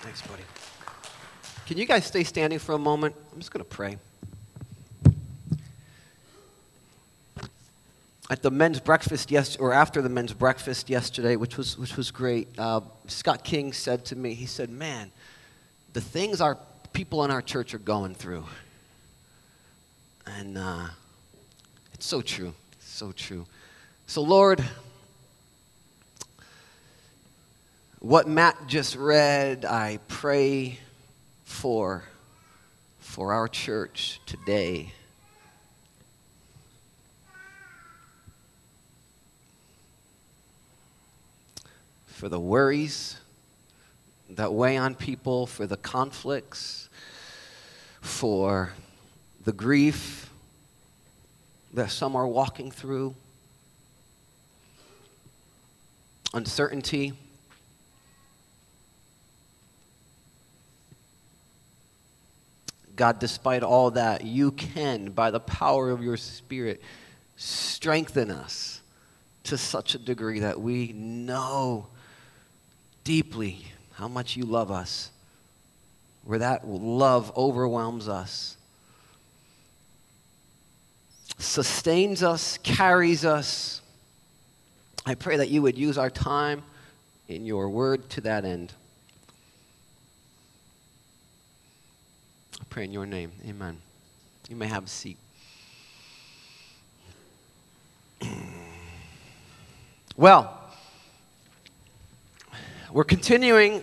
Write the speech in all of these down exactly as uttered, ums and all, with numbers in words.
Thanks, buddy. Can you guys stay standing for a moment? I'm just going to pray. At the men's breakfast yes, or after the men's breakfast yesterday, which was which was great, uh, Scott King said to me, he said, "Man, the things our people in our church are going through." And uh, it's so true, so true. So, Lord, what Matt just read, I pray for, for our church today. For the worries that weigh on people, for the conflicts, for the grief that some are walking through, uncertainty. God, despite all that, you can, by the power of your Spirit, strengthen us to such a degree that we know deeply how much you love us, where that love overwhelms us, sustains us, carries us. I pray that you would use our time in your word to that end. I pray in your name. Amen. You may have a seat. Well, we're continuing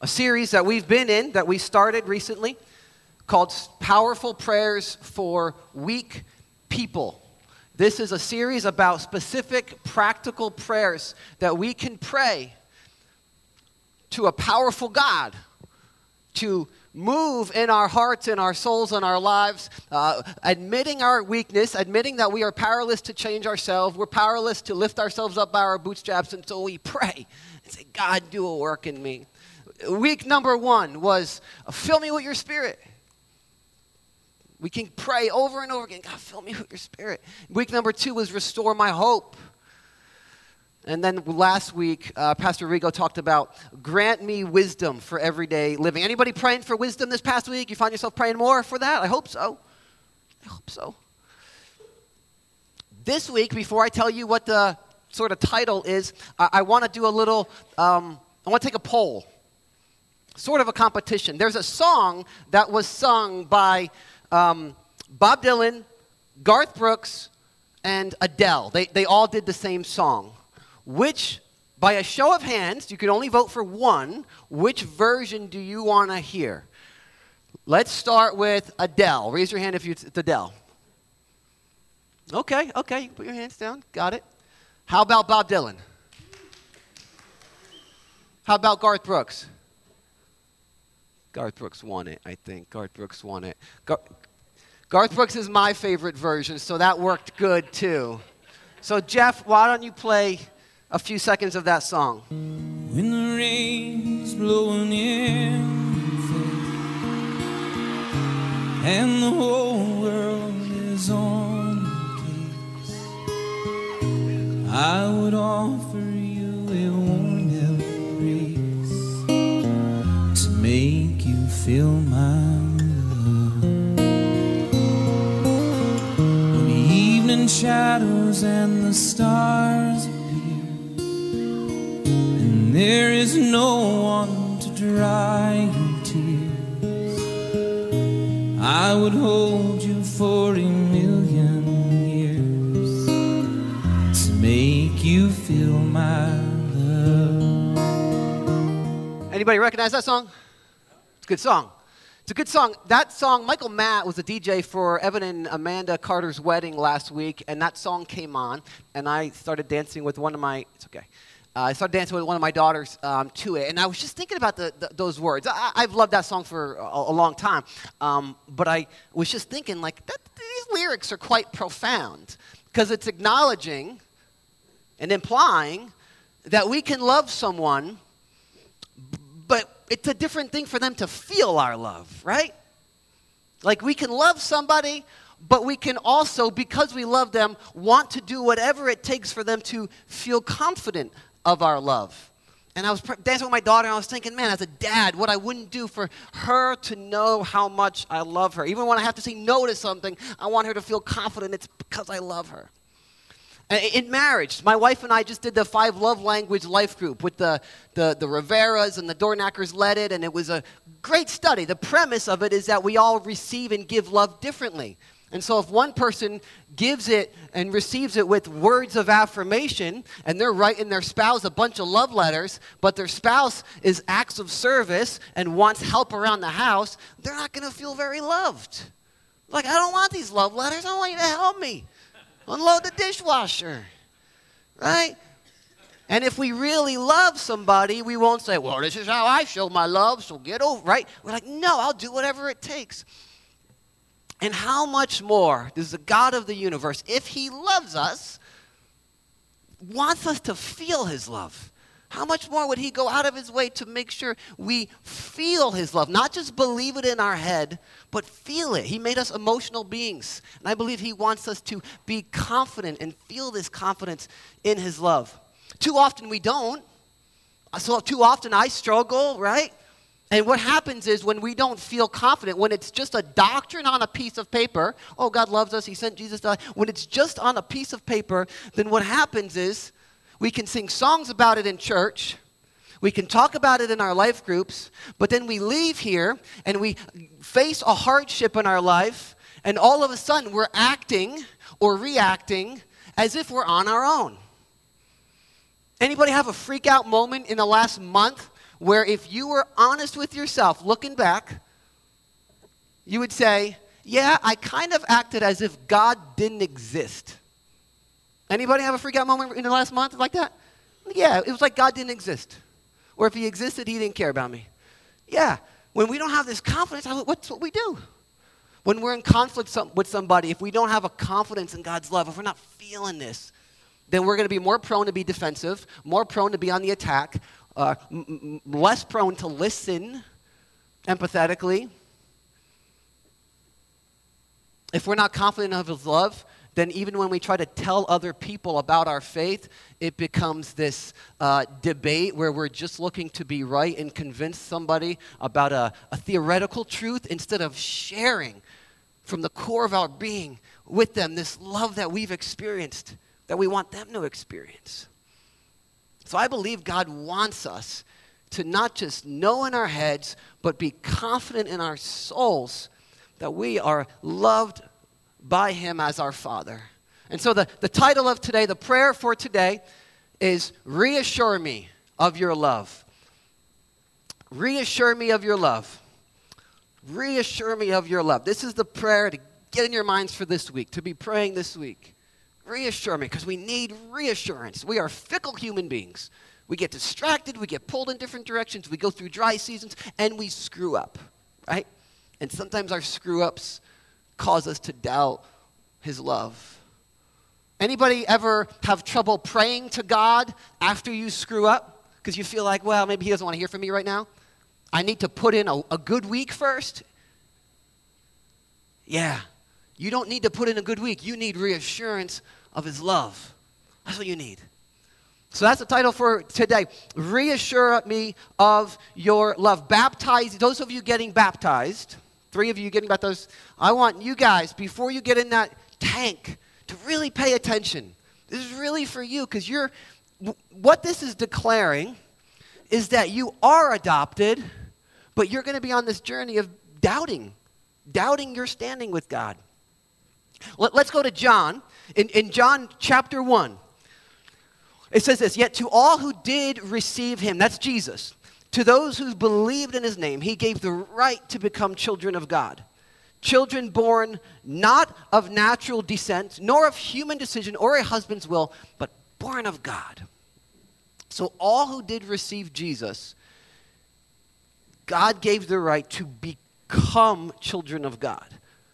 a series that we've been in, that we started recently, called Powerful Prayers for Weak People. This is a series about specific practical prayers that we can pray to a powerful God to move in our hearts, in our souls, in our lives, uh, admitting our weakness, admitting that we are powerless to change ourselves, we're powerless to lift ourselves up by our bootstraps, and so we pray and say, God, do a work in me. Week number one was, fill me with your Spirit. We can pray over and over again, God, fill me with your Spirit. Week number two was, restore my hope. And then last week, uh, Pastor Rigo talked about, grant me wisdom for everyday living. Anybody praying for wisdom this past week? You find yourself praying more for that? I hope so. I hope so. This week, before I tell you what the sort of title is, I, I want to do a little, um, I want to take a poll. Sort of a competition. There's a song that was sung by um, Bob Dylan, Garth Brooks, and Adele. They, they all did the same song. Which, by a show of hands, you can only vote for one. Which version do you want to hear? Let's start with Adele. Raise your hand if you, it's Adele. Okay, okay, you can put your hands down. Got it. How about Bob Dylan? How about Garth Brooks? Garth Brooks won it, I think. Garth Brooks won it. Gar- Garth Brooks is my favorite version, so that worked good, too. So, Jeff, why don't you play a few seconds of that song. When the rain's blowing in and the whole world is on the case, I would offer you a warm embrace to make you feel my love. When the evening shadows and the stars, there is no one dry your tears. I would hold you for a million years to make you feel my love. Anybody recognize that song? It's a good song. It's a good song. That song, Michael Matt was a D J for Evan and Amanda Carter's wedding last week, and that song came on, and I started dancing with one of my, it's okay, uh, I started dancing with one of my daughters um, to it, and I was just thinking about the, the, those words. I, I've loved that song for a, a long time, um, but I was just thinking, like, that, these lyrics are quite profound, because it's acknowledging and implying that we can love someone, but it's a different thing for them to feel our love, right? Like, we can love somebody, but we can also, because we love them, want to do whatever it takes for them to feel confident of our love. And I was dancing with my daughter, and I was thinking, man, as a dad, what I wouldn't do for her to know how much I love her. Even when I have to say no to something, I want her to feel confident it's because I love her. In marriage, my wife and I just did the Five Love Language Life Group with the, the, the Riveras and the Doorknackers led it, and it was a great study. The premise of it is that we all receive and give love differently. And so if one person gives it and receives it with words of affirmation, and they're writing their spouse a bunch of love letters, but their spouse is acts of service and wants help around the house, they're not going to feel very loved. Like, I don't want these love letters. I don't want you to help me. Unload the dishwasher, right? And if we really love somebody, we won't say, well, this is how I show my love, so get over, right? We're like, no, I'll do whatever it takes. And how much more does the God of the universe, if he loves us, wants us to feel his love? How much more would he go out of his way to make sure we feel his love? Not just believe it in our head, but feel it. He made us emotional beings. And I believe he wants us to be confident and feel this confidence in his love. Too often we don't. So too often I struggle, right? And what happens is when we don't feel confident, when it's just a doctrine on a piece of paper, oh, God loves us, he sent Jesus to die. When it's just on a piece of paper, then what happens is we can sing songs about it in church. We can talk about it in our life groups. But then we leave here and we face a hardship in our life. And all of a sudden we're acting or reacting as if we're on our own. Anybody have a freak out moment in the last month where if you were honest with yourself, looking back, you would say, yeah, I kind of acted as if God didn't exist. Anybody have a freak out moment in the last month like that? Yeah, it was like God didn't exist. Or if he existed, he didn't care about me. Yeah, when we don't have this confidence, what's what we do? When we're in conflict with somebody, if we don't have a confidence in God's love, if we're not feeling this, then we're going to be more prone to be defensive, more prone to be on the attack, uh, m- m- less prone to listen empathetically. If we're not confident of his love, then even when we try to tell other people about our faith, it becomes this uh, debate where we're just looking to be right and convince somebody about a, a theoretical truth instead of sharing from the core of our being with them this love that we've experienced, that we want them to experience. So I believe God wants us to not just know in our heads, but be confident in our souls that we are loved by him as our Father. And so the, the title of today, the prayer for today, is Reassure Me of Your Love. Reassure me of your love. Reassure me of your love. This is the prayer to get in your minds for this week, to be praying this week. Reassure me, because we need reassurance. We are fickle human beings. We get distracted, we get pulled in different directions, we go through dry seasons, and we screw up, right? And sometimes our screw-ups cause us to doubt his love. Anybody ever have trouble praying to God after you screw up? Because you feel like, well, maybe he doesn't want to hear from me right now. I need to put in a, a good week first. Yeah. You don't need to put in a good week. You need reassurance of his love. That's what you need. So that's the title for today. Reassure me of your love. Baptize, those of you getting baptized, three of you getting about those. I want you guys, before you get in that tank, to really pay attention. This is really for you, because you're, what this is declaring is that you are adopted But you're going to be on this journey of doubting, doubting your standing with God. Let, let's go to John. In, in John chapter one, it says this, "Yet to all who did receive him," that's Jesus, "to those who believed in his name, he gave the right to become children of God. Children born not of natural descent, nor of human decision or a husband's will, but born of God." So all who did receive Jesus, God gave the right to become children of God.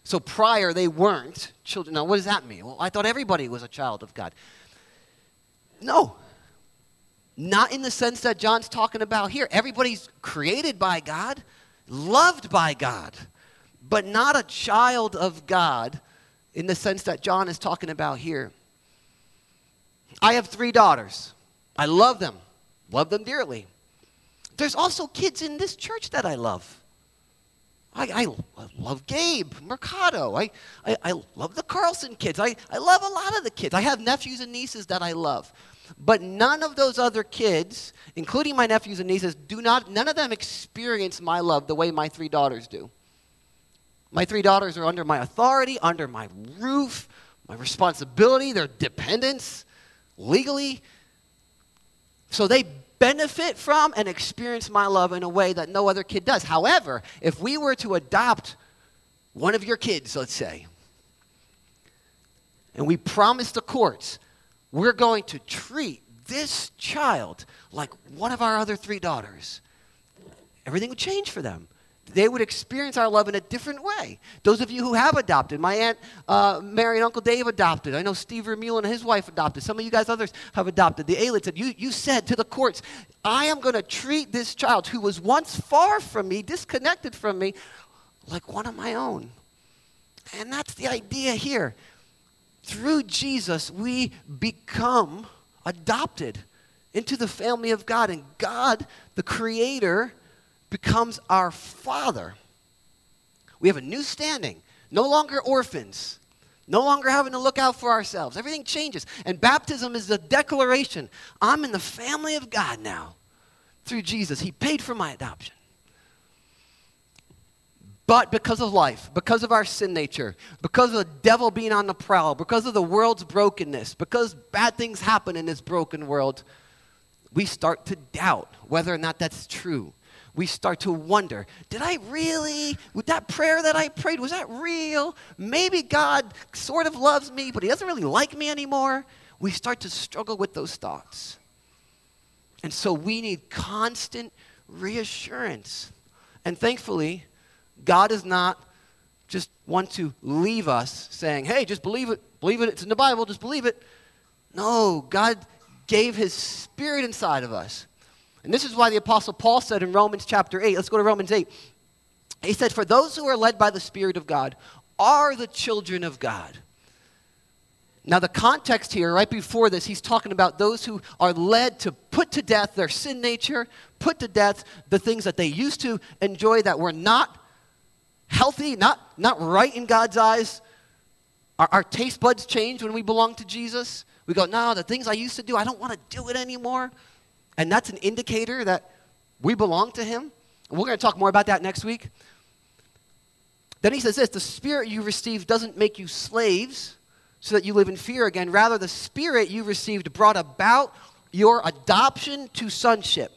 So prior, they weren't children. Now, what does that mean? Well, I thought everybody was a child of God. No. Not in the sense that John's talking about here. Everybody's created by God, loved by God, but not a child of God in the sense that John is talking about here. I have three daughters. I love them. Love them dearly. There's also kids in this church that I love. I, I, I love Gabe Mercado. I, I, I love the Carlson kids. I, I love a lot of the kids. I have nephews and nieces that I love. But none of those other kids, including my nephews and nieces, do not, none of them experience my love the way my three daughters do. My three daughters are under my authority, under my roof, my responsibility, their dependents, legally. So they benefit from and experience my love in a way that no other kid does. However, if we were to adopt one of your kids, let's say, and we promise the courts, we're going to treat this child like one of our other three daughters, everything would change for them. They would experience our love in a different way. Those of you who have adopted, my Aunt uh, Mary and Uncle Dave adopted. I know Steve Vermeulen and his wife adopted. Some of you guys others have adopted. The Ailets said, you, you said to the courts, I am going to treat this child who was once far from me, disconnected from me, like one of my own. And that's the idea here. Through Jesus, we become adopted into the family of God. And God, the Creator, becomes our Father. We have a new standing. No longer orphans. No longer having to look out for ourselves. Everything changes. And baptism is the declaration. I'm in the family of God now. Through Jesus, he paid for my adoption. But because of life, because of our sin nature, because of the devil being on the prowl, because of the world's brokenness, because bad things happen in this broken world, we start to doubt whether or not that's true. We start to wonder, did I really, with that prayer that I prayed, was that real? Maybe God sort of loves me, but he doesn't really like me anymore. We start to struggle with those thoughts. And so we need constant reassurance. And thankfully, God does not just want to leave us saying, hey, just believe it, believe it, it's in the Bible, just believe it. No, God gave his Spirit inside of us. And this is why the Apostle Paul said in Romans chapter eight, let's go to Romans eight. He said, for those who are led by the Spirit of God are the children of God. Now the context here, right before this, he's talking about those who are led to put to death their sin nature, put to death the things that they used to enjoy that were not healthy, not, not right in God's eyes. Our, our taste buds change when we belong to Jesus. We go, no, the things I used to do, I don't want to do it anymore. And that's an indicator that we belong to him. And we're going to talk more about that next week. Then he says this, the Spirit you received doesn't make you slaves so that you live in fear again. Rather, the Spirit you received brought about your adoption to sonship.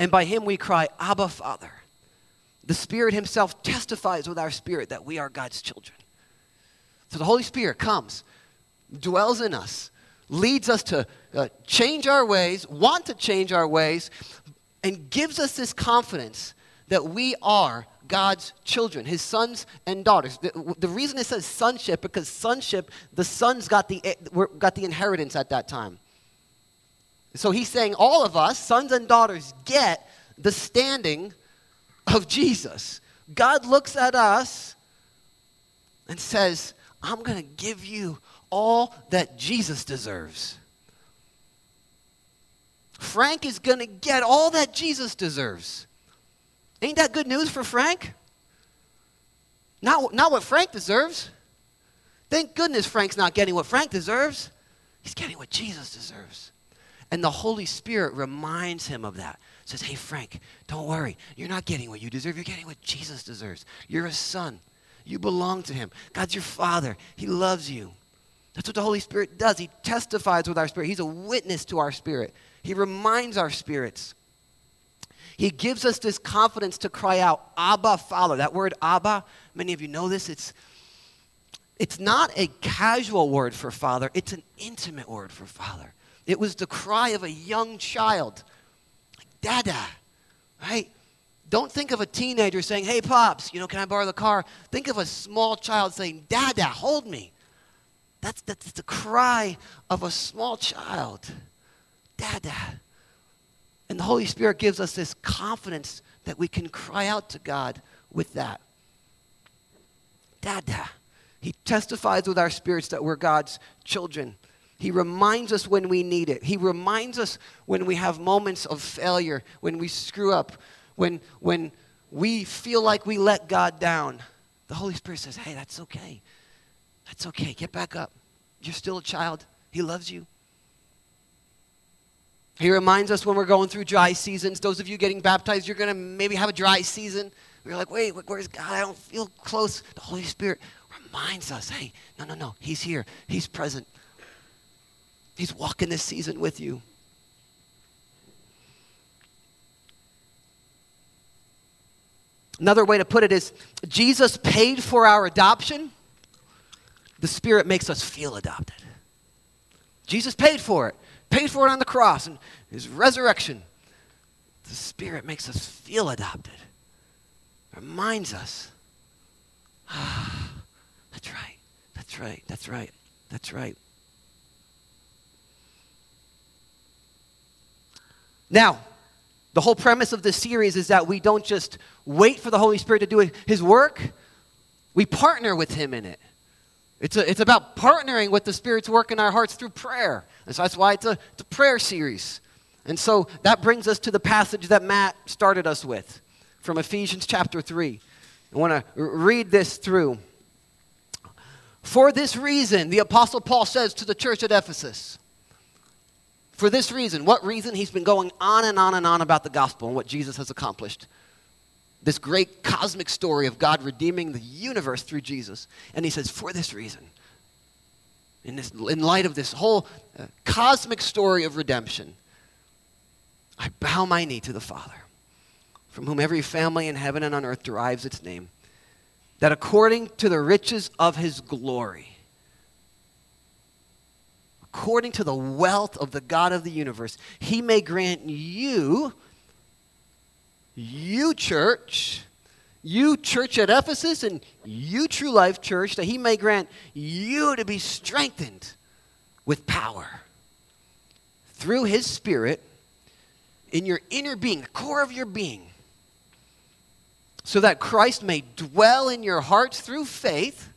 And by him we cry, Abba, Father. The Spirit himself testifies with our spirit that we are God's children. So the Holy Spirit comes, dwells in us, leads us to uh, change our ways, want to change our ways, and gives us this confidence that we are God's children, his sons and daughters. The, the reason it says sonship, because sonship, the sons got the, got the inheritance at that time. So he's saying all of us, sons and daughters, get the standing of Jesus. God looks at us and says, I'm going to give you all that Jesus deserves. Frank is going to get all that Jesus deserves. Ain't that good news for Frank? Not, not what Frank deserves. Thank goodness Frank's not getting what Frank deserves. He's getting what Jesus deserves. And the Holy Spirit reminds him of that. Says, hey, Frank, don't worry. You're not getting what you deserve. You're getting what Jesus deserves. You're a son. You belong to him. God's your father. He loves you. That's what the Holy Spirit does. He testifies with our spirit. He's a witness to our spirit. He reminds our spirits. He gives us this confidence to cry out, Abba, Father. That word Abba, many of you know this. It's, it's not a casual word for father. It's an intimate word for father. It was the cry of a young child. Like, Dada, right? Don't think of a teenager saying, hey, Pops, you know, can I borrow the car? Think of a small child saying, Dada, hold me. That's, that's the cry of a small child. Dada. And the Holy Spirit gives us this confidence that we can cry out to God with that. Dada. He testifies with our spirits that we're God's children. He reminds us when we need it. He reminds us when we have moments of failure, when we screw up, when, when we feel like we let God down. The Holy Spirit says, hey, that's okay. That's okay. Get back up. You're still a child. He loves you. He reminds us when we're going through dry seasons. Those of you getting baptized, you're going to maybe have a dry season. You're like, wait, where's God? I don't feel close. The Holy Spirit reminds us, hey, no, no, no. He's here. He's present. He's walking this season with you. Another way to put it is, Jesus paid for our adoption. The Spirit makes us feel adopted. Jesus paid for it. Paid for it on the cross and his resurrection. The Spirit makes us feel adopted. Reminds us. Ah, that's right. That's right. That's right. That's right. Now, the whole premise of this series is that we don't just wait for the Holy Spirit to do his work. We partner with him in it. It's, a, it's about partnering with the Spirit's work in our hearts through prayer. And so that's why it's a, it's a prayer series. And so that brings us to the passage that Matt started us with from Ephesians chapter three. I want to read this through. For this reason, the Apostle Paul says to the church at Ephesus, for this reason, what reason? He's been going on and on and on about the gospel and what Jesus has accomplished. This great cosmic story of God redeeming the universe through Jesus. And he says, for this reason, in, this, in light of this whole uh, cosmic story of redemption, I bow my knee to the Father, from whom every family in heaven and on earth derives its name, that according to the riches of his glory, according to the wealth of the God of the universe, he may grant you, you church, you church at Ephesus and you True Life Church, that he may grant you to be strengthened with power through his Spirit in your inner being, the core of your being, so that Christ may dwell in your hearts through faith.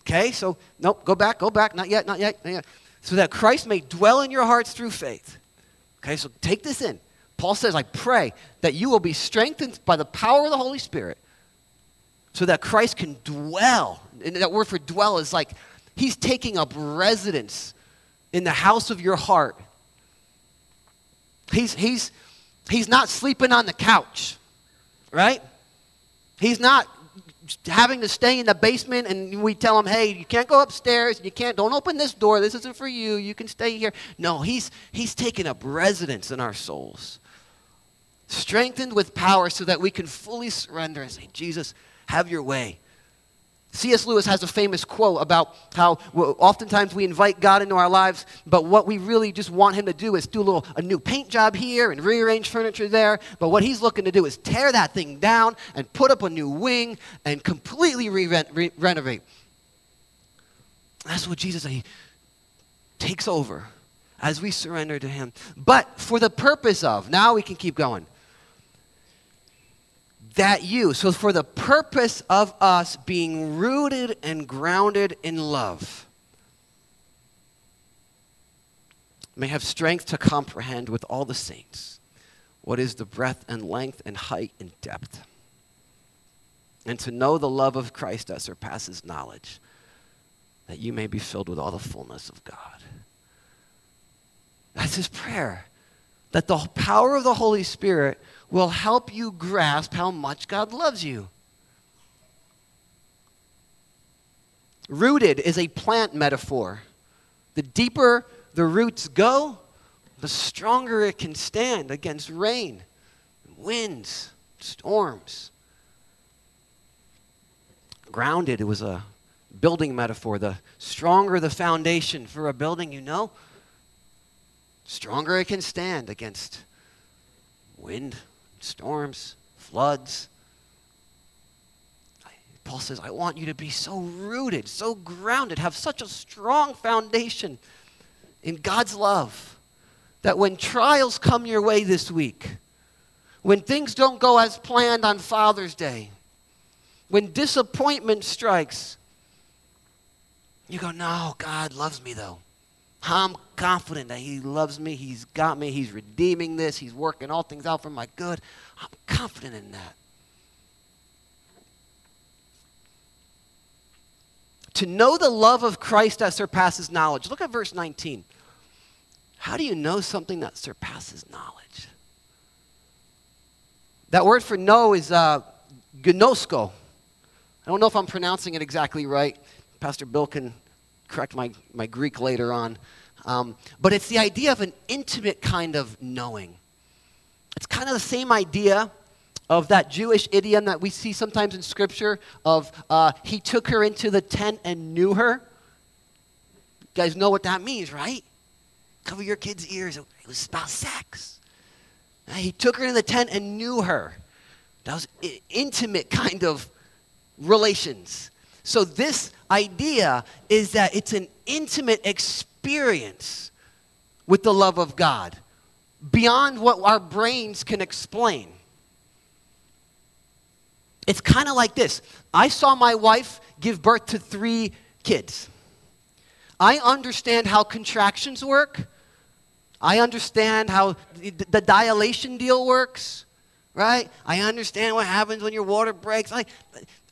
Okay, so, nope, go back, go back, not yet, not yet, not yet. So that Christ may dwell in your hearts through faith. Okay, so take this in. Paul says, I pray that you will be strengthened by the power of the Holy Spirit so that Christ can dwell. And that word for dwell is like he's taking up residence in the house of your heart. He's, he's, he's not sleeping on the couch, right? He's not having to stay in the basement and we tell him, hey, you can't go upstairs, you can't, don't open this door, this isn't for you, you can stay here. No, he's, he's taking up residence in our souls. Strengthened with power so that we can fully surrender and say, Jesus, have your way. C S Lewis has a famous quote about how oftentimes we invite God into our lives, but what we really just want him to do is do a little a new paint job here and rearrange furniture there. But what he's looking to do is tear that thing down and put up a new wing and completely re- renovate. That's what Jesus, he takes over as we surrender to him. But for the purpose of, now we can keep going. That you, so for the purpose of us being rooted and grounded in love, may have strength to comprehend with all the saints what is the breadth and length and height and depth, and to know the love of Christ that surpasses knowledge, that you may be filled with all the fullness of God. That's his prayer, that the power of the Holy Spirit will help you grasp how much God loves you. Rooted is a plant metaphor. The deeper the roots go, the stronger it can stand against rain, winds, storms. Grounded, it was a building metaphor. The stronger the foundation for a building, you know, stronger it can stand against wind, storms, floods. Paul says, I want you to be so rooted, so grounded, have such a strong foundation in God's love that when trials come your way this week, when things don't go as planned on Father's Day, when disappointment strikes, you go, no, God loves me though. I'm confident that he loves me. He's got me. He's redeeming this. He's working all things out for my good. I'm confident in that. To know the love of Christ that surpasses knowledge. Look at verse nineteen. How do you know something that surpasses knowledge? That word for know is uh, gnosko. I don't know if I'm pronouncing it exactly right. Pastor Bill can correct my, my Greek later on. Um, but it's the idea of an intimate kind of knowing. It's kind of the same idea of that Jewish idiom that we see sometimes in Scripture of uh, he took her into the tent and knew her. You guys know what that means, right? Cover your kids' ears. It was about sex. And he took her into the tent and knew her. That was I- intimate kind of relations. So this idea is that it's an intimate experience with the love of God beyond what our brains can explain. It's kind of like this. I saw my wife give birth to three kids. I understand how contractions work. I understand how the dilation deal works, right? I understand what happens when your water breaks. I,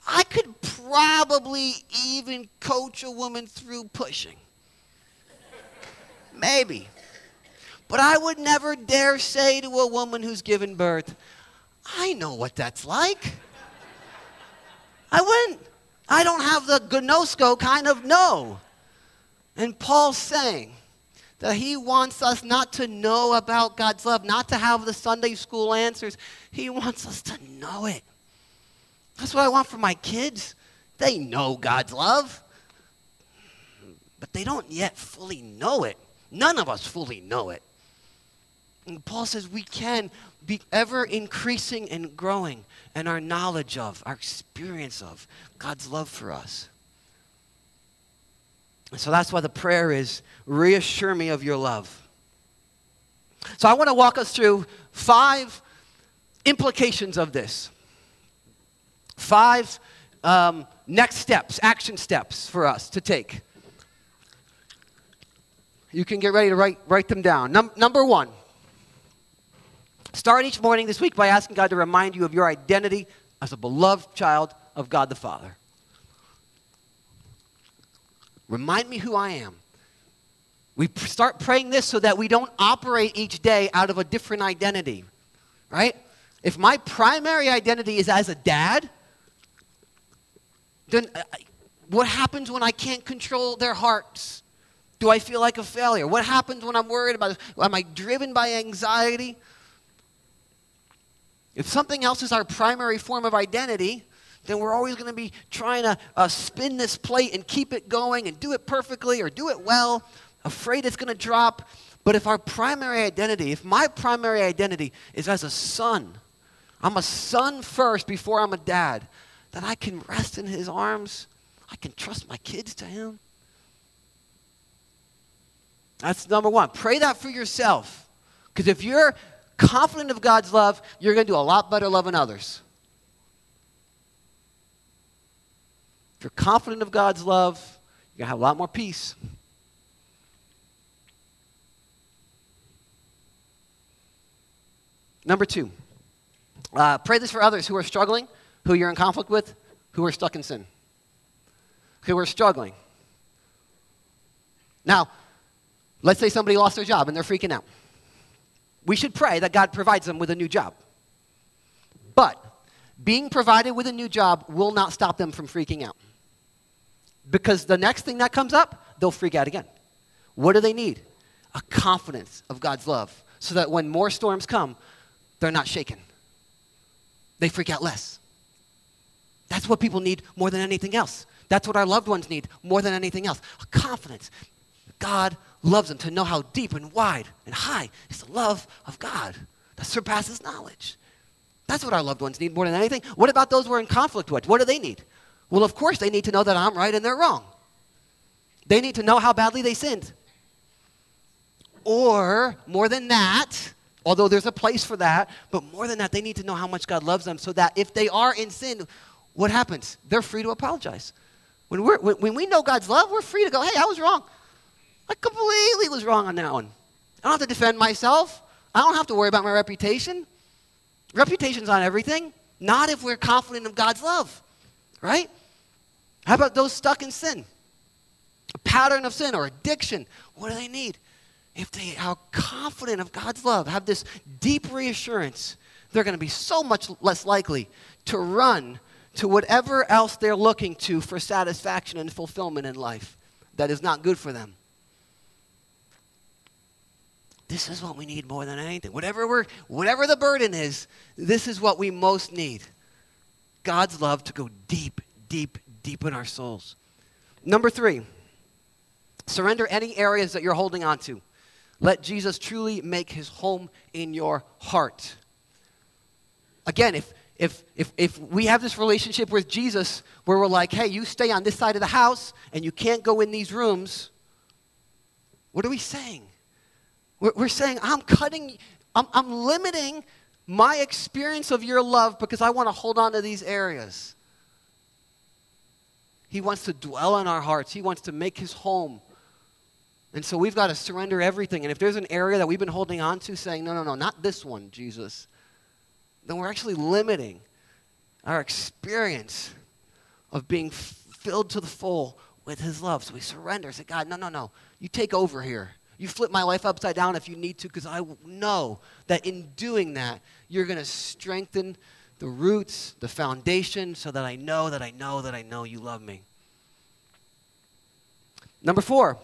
I could probably even coach a woman through pushing. Maybe. But I would never dare say to a woman who's given birth, I know what that's like. I wouldn't. I don't have the gnosko kind of know. And Paul's saying that he wants us not to know about God's love, not to have the Sunday school answers. He wants us to know it. That's what I want for my kids. They know God's love, but they don't yet fully know it. None of us fully know it. And Paul says we can be ever increasing and growing in our knowledge of, our experience of God's love for us. And so that's why the prayer is, reassure me of your love. So I want to walk us through five implications of this. Five um, next steps, action steps for us to take. You can get ready to write, write them down. Num- number one. Start each morning this week by asking God to remind you of your identity as a beloved child of God the Father. Remind me who I am. We start praying this so that we don't operate each day out of a different identity, right? If my primary identity is as a dad, then what happens when I can't control their hearts? Do I feel like a failure? What happens when I'm worried about this? Am I driven by anxiety? If something else is our primary form of identity, then we're always going to be trying to uh, spin this plate and keep it going and do it perfectly or do it well, afraid it's going to drop. But if our primary identity, if my primary identity is as a son, I'm a son first before I'm a dad, then I can rest in his arms. I can trust my kids to him. That's number one. Pray that for yourself. Because if you're confident of God's love, you're going to do a lot better loving others. If you're confident of God's love, you're going to have a lot more peace. Number two, uh, pray this for others who are struggling, who you're in conflict with, who are stuck in sin, who are struggling. Now, Let's say somebody lost their job and they're freaking out. We should pray that God provides them with a new job. But being provided with a new job will not stop them from freaking out. Because the next thing that comes up, they'll freak out again. What do they need? A confidence of God's love so that when more storms come, they're not shaken. They freak out less. That's what people need more than anything else. That's what our loved ones need more than anything else. A confidence. God loves them, to know how deep and wide and high is the love of God that surpasses knowledge. That's what our loved ones need more than anything. What about those we're in conflict with? What do they need? Well, of course, they need to know that I'm right and they're wrong. They need to know how badly they sinned. Or, more than that, although there's a place for that, but more than that, they need to know how much God loves them so that if they are in sin, what happens? They're free to apologize. When, we're, when, when we know God's love, we're free to go, hey, I was wrong. I completely was wrong on that one. I don't have to defend myself. I don't have to worry about my reputation. Reputation's on everything. Not if we're confident of God's love, right? How about those stuck in sin? A pattern of sin or addiction. What do they need? If they are confident of God's love, have this deep reassurance, they're going to be so much less likely to run to whatever else they're looking to for satisfaction and fulfillment in life that is not good for them. This is what we need more than anything. Whatever we're, whatever the burden is, this is what we most need. God's love to go deep, deep, deep in our souls. Number three, surrender any areas that you're holding on to. Let Jesus truly make his home in your heart. Again, if If, if if we have this relationship with Jesus where we're like, hey, you stay on this side of the house and you can't go in these rooms, what are we saying? We're, we're saying, I'm cutting, I'm, I'm limiting my experience of your love because I want to hold on to these areas. He wants to dwell in our hearts. He wants to make his home. And so we've got to surrender everything. And if there's an area that we've been holding on to saying, no, no, no, not this one, Jesus, then we're actually limiting our experience of being f- filled to the full with his love. So we surrender. Say, God, no, no, no. You take over here. You flip my life upside down if you need to, because I know that in doing that, you're going to strengthen the roots, the foundation, so that I know that I know that I know you love me. Number four.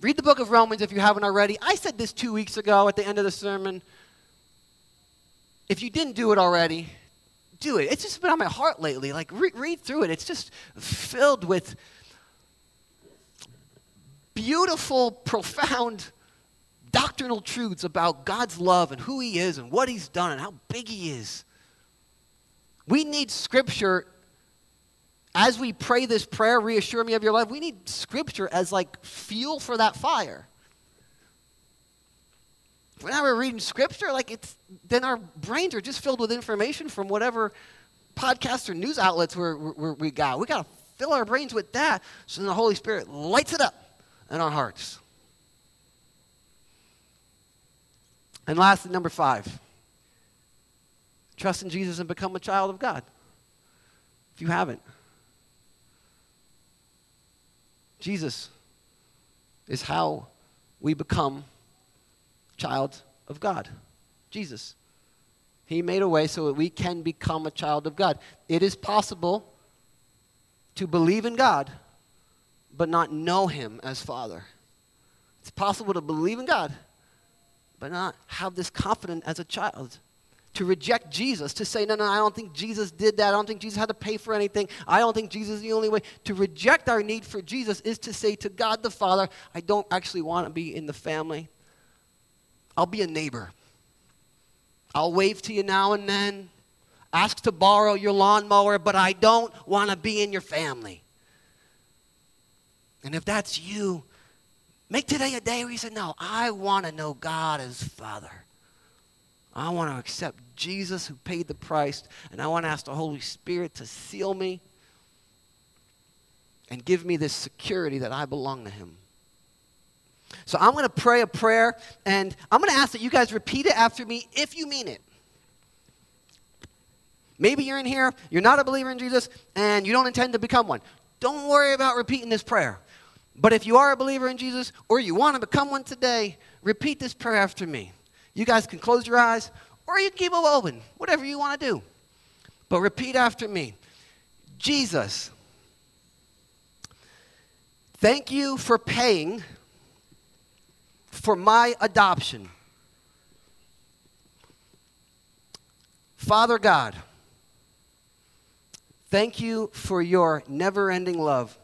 Read the book of Romans if you haven't already. I said this two weeks ago at the end of the sermon. If you didn't do it already, do it. It's just been on my heart lately. Like, re- read through it. It's just filled with beautiful, profound doctrinal truths about God's love and who he is and what he's done and how big he is. We need scripture as we pray this prayer, reassure me of your love. We need scripture as like fuel for that fire. When I were reading scripture, like it's then our brains are just filled with information from whatever podcasts or news outlets we're, we're, we got. We got to fill our brains with that so the Holy Spirit lights it up in our hearts. And lastly, number five, trust in Jesus and become a child of God. If you haven't, Jesus is how we become child of God. Jesus. He made a way so that we can become a child of God. It is possible to believe in God but not know him as Father. It's possible to believe in God but not have this confidence as a child. To reject Jesus, to say, no, no, I don't think Jesus did that. I don't think Jesus had to pay for anything. I don't think Jesus is the only way. To reject our need for Jesus is to say to God the Father, I don't actually want to be in the family. I'll be a neighbor. I'll wave to you now and then. Ask to borrow your lawnmower, but I don't want to be in your family. And if that's you, make today a day where you say, no, I want to know God as Father. I want to accept Jesus who paid the price, and I want to ask the Holy Spirit to seal me and give me this security that I belong to him. So I'm going to pray a prayer, and I'm going to ask that you guys repeat it after me if you mean it. Maybe you're in here, you're not a believer in Jesus, and you don't intend to become one. Don't worry about repeating this prayer. But if you are a believer in Jesus or you want to become one today, repeat this prayer after me. You guys can close your eyes or you can keep them open, whatever you want to do. But repeat after me. Jesus, thank you for paying for my adoption. Father God, thank you for your never-ending love.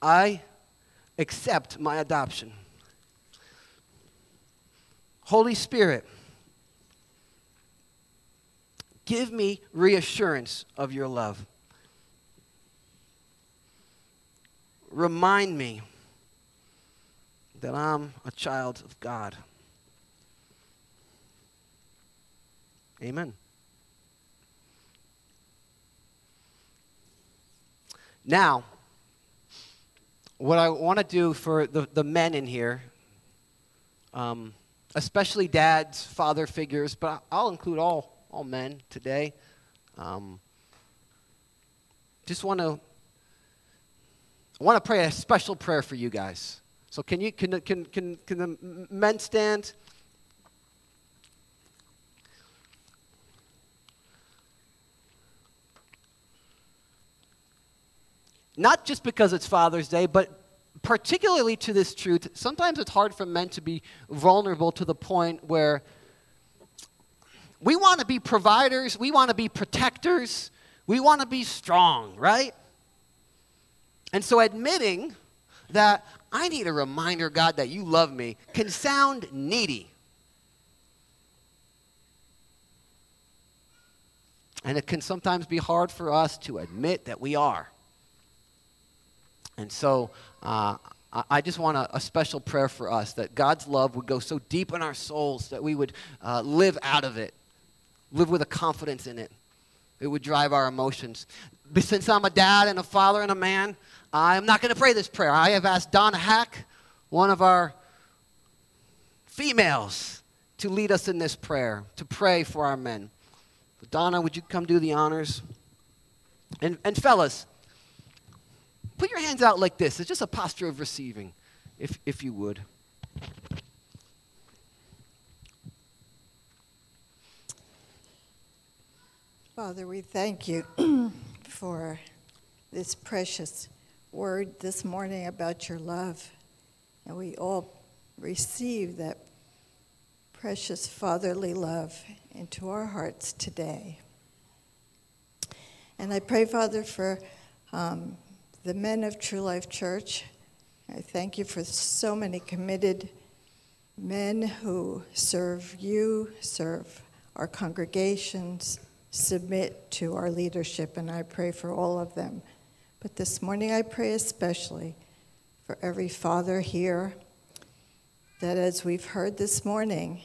I accept my adoption. Holy Spirit, give me reassurance of your love. Remind me that I'm a child of God. Amen. Now, what I want to do for the, the men in here, um, especially dads, father figures, but I'll include all, all men today. Um, just want to I want to pray a special prayer for you guys. So can you can can can can the men stand? Not just because it's Father's Day, but particularly to this truth, sometimes it's hard for men to be vulnerable to the point where we want to be providers, we want to be protectors, we want to be strong, right? And so admitting that I need a reminder, God, that you love me can sound needy. And it can sometimes be hard for us to admit that we are. And so uh, I just want a, a special prayer for us, that God's love would go so deep in our souls that we would uh, live out of it, live with a confidence in it. It would drive our emotions. But since I'm a dad and a father and a man, I'm not going to pray this prayer. I have asked Donna Hack, one of our females, to lead us in this prayer, to pray for our men. So Donna, would you come do the honors? And, and fellas, put your hands out like this. It's just a posture of receiving, if if you would. Father, we thank you for this precious word this morning about your love. And we all receive that precious fatherly love into our hearts today. And I pray, Father, for... Um, the men of True Life Church. I thank you for so many committed men who serve you, serve our congregations, submit to our leadership, and I pray for all of them. But this morning I pray especially for every father here, that as we've heard this morning,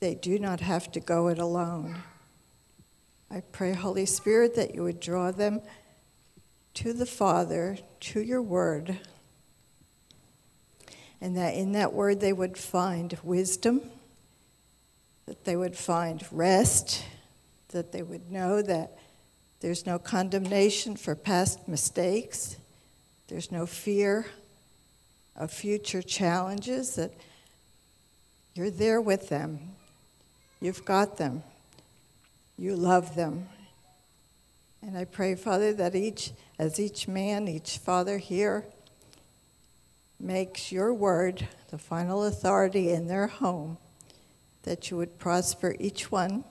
they do not have to go it alone. I pray, Holy Spirit, that you would draw them to the Father, to your word, and that in that word they would find wisdom, that they would find rest, that they would know that there's no condemnation for past mistakes, there's no fear of future challenges, that you're there with them, you've got them, you love them. And I pray, Father, that each, as each man, each father here makes your word the final authority in their home, that you would prosper each one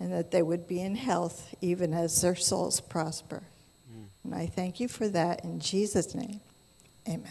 and that they would be in health even as their souls prosper. Mm. And I thank you for that in Jesus' name. Amen.